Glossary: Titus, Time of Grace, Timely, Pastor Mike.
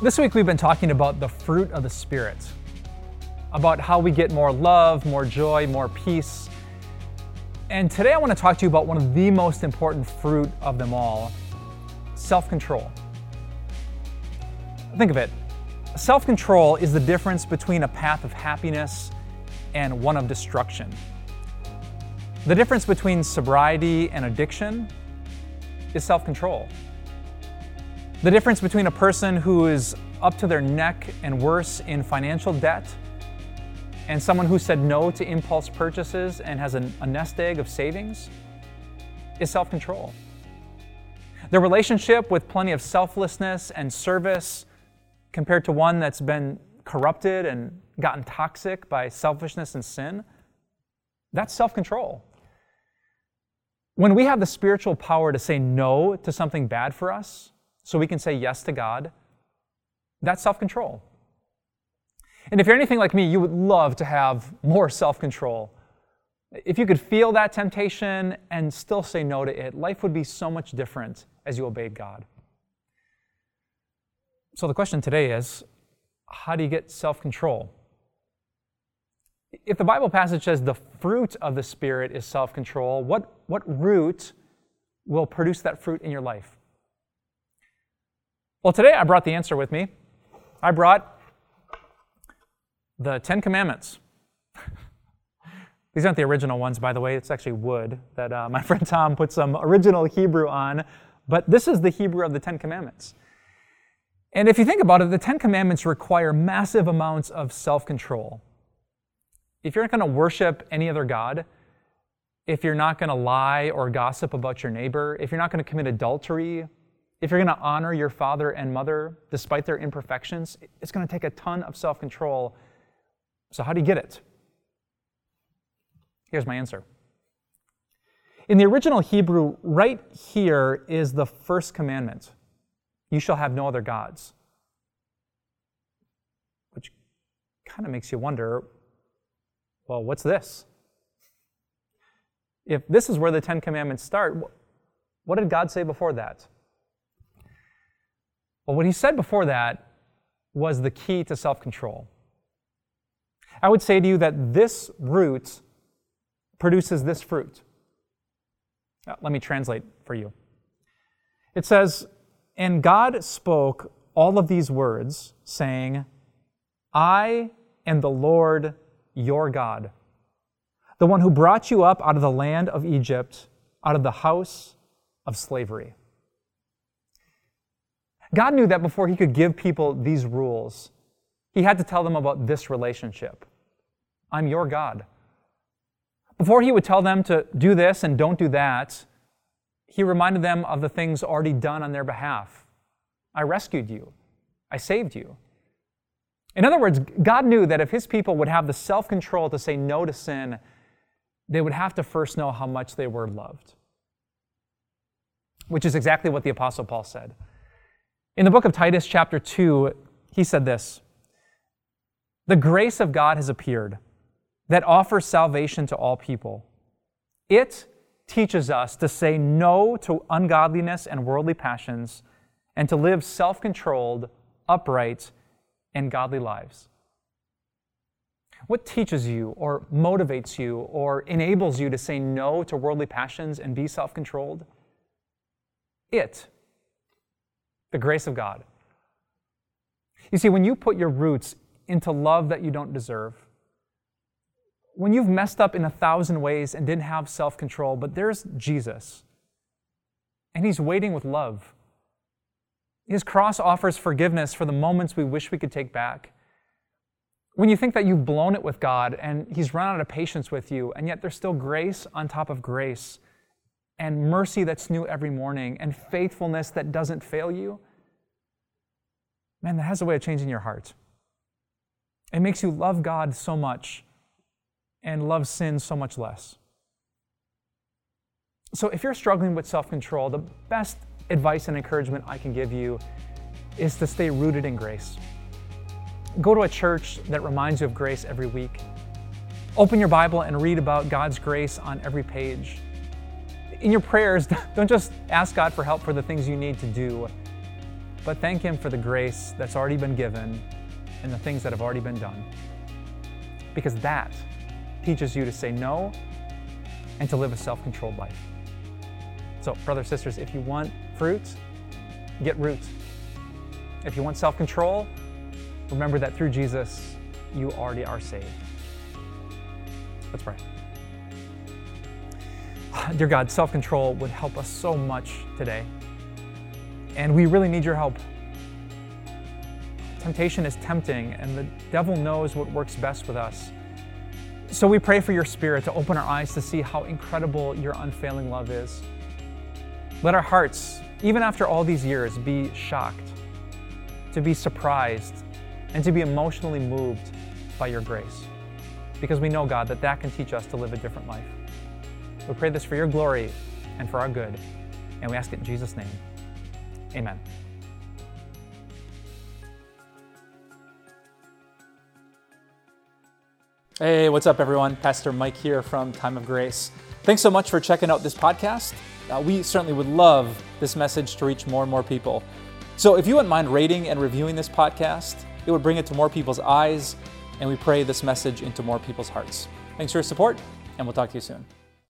This week we've been talking about the fruit of the Spirit, about how we get more love, more joy, more peace. And today I want to talk to you about one of the most important fruit of them all, self-control. Think of it. Self-control is the difference between a path of happiness and one of destruction. The difference between sobriety and addiction is self-control. The difference between a person who is up to their neck and worse in financial debt and someone who said no to impulse purchases and has a nest egg of savings is self-control. The relationship with plenty of selflessness and service compared to one that's been corrupted and gotten toxic by selfishness and sin, that's self-control. When we have the spiritual power to say no to something bad for us, so we can say yes to God, that's self-control. And if you're anything like me, you would love to have more self-control. If you could feel that temptation and still say no to it, life would be so much different as you obeyed God. So the question today is, how do you get self-control? If the Bible passage says the fruit of the Spirit is self-control, what root will produce that fruit in your life? Well, today I brought the answer with me. I brought the Ten Commandments. These aren't the original ones, by the way. It's actually wood that my friend Tom put some original Hebrew on. But this is the Hebrew of the Ten Commandments. And if you think about it, the Ten Commandments require massive amounts of self-control. If you're not going to worship any other god, if you're not going to lie or gossip about your neighbor, if you're not going to commit adultery, if you're going to honor your father and mother despite their imperfections, it's going to take a ton of self-control. So how do you get it? Here's my answer. In the original Hebrew, right here is the first commandment. You shall have no other gods. Which kind of makes you wonder, well, what's this? If this is where the Ten Commandments start, what did God say before that? Well, what he said before that was the key to self-control. I would say to you that this root produces this fruit. Let me translate for you. It says, "And God spoke all of these words, saying, I am the Lord your God, the one who brought you up out of the land of Egypt, out of the house of slavery." God knew that before he could give people these rules, he had to tell them about this relationship. I'm your God. Before he would tell them to do this and don't do that, he reminded them of the things already done on their behalf. I rescued you. I saved you. In other words, God knew that if his people would have the self-control to say no to sin, they would have to first know how much they were loved. Which is exactly what the Apostle Paul said. In the book of Titus, chapter 2, he said this, "The grace of God has appeared, that offers salvation to all people. It teaches us to say no to ungodliness and worldly passions, and to live self-controlled, upright, and godly lives." What teaches you, or motivates you, or enables you to say no to worldly passions and be self-controlled? It. The grace of God. You see, when you put your roots into love that you don't deserve, when you've messed up in 1,000 ways and didn't have self-control, but there's Jesus, and he's waiting with love. His cross offers forgiveness for the moments we wish we could take back. When you think that you've blown it with God, and he's run out of patience with you, and yet there's still grace on top of grace, and mercy that's new every morning, and faithfulness that doesn't fail you, man, that has a way of changing your heart. It makes you love God so much and love sin so much less. So if you're struggling with self-control, the best advice and encouragement I can give you is to stay rooted in grace. Go to a church that reminds you of grace every week. Open your Bible and read about God's grace on every page. In your prayers, don't just ask God for help for the things you need to do. But thank Him for the grace that's already been given and the things that have already been done. Because that teaches you to say no and to live a self-controlled life. So, brothers, sisters, if you want fruit, get roots. If you want self-control, remember that through Jesus, you already are saved. Let's pray. Dear God, self-control would help us so much today. And we really need your help. Temptation is tempting, and the devil knows what works best with us. So we pray for your Spirit to open our eyes to see how incredible your unfailing love is. Let our hearts, even after all these years, be shocked, to be surprised, and to be emotionally moved by your grace. Because we know, God, that that can teach us to live a different life. We pray this for your glory and for our good, and we ask it in Jesus' name. Amen. Hey, what's up, everyone? Pastor Mike here from Time of Grace. Thanks so much for checking out this podcast. We certainly would love this message to reach more and more people. So if you wouldn't mind rating and reviewing this podcast, it would bring it to more people's eyes, and we pray this message into more people's hearts. Thanks for your support, and we'll talk to you soon.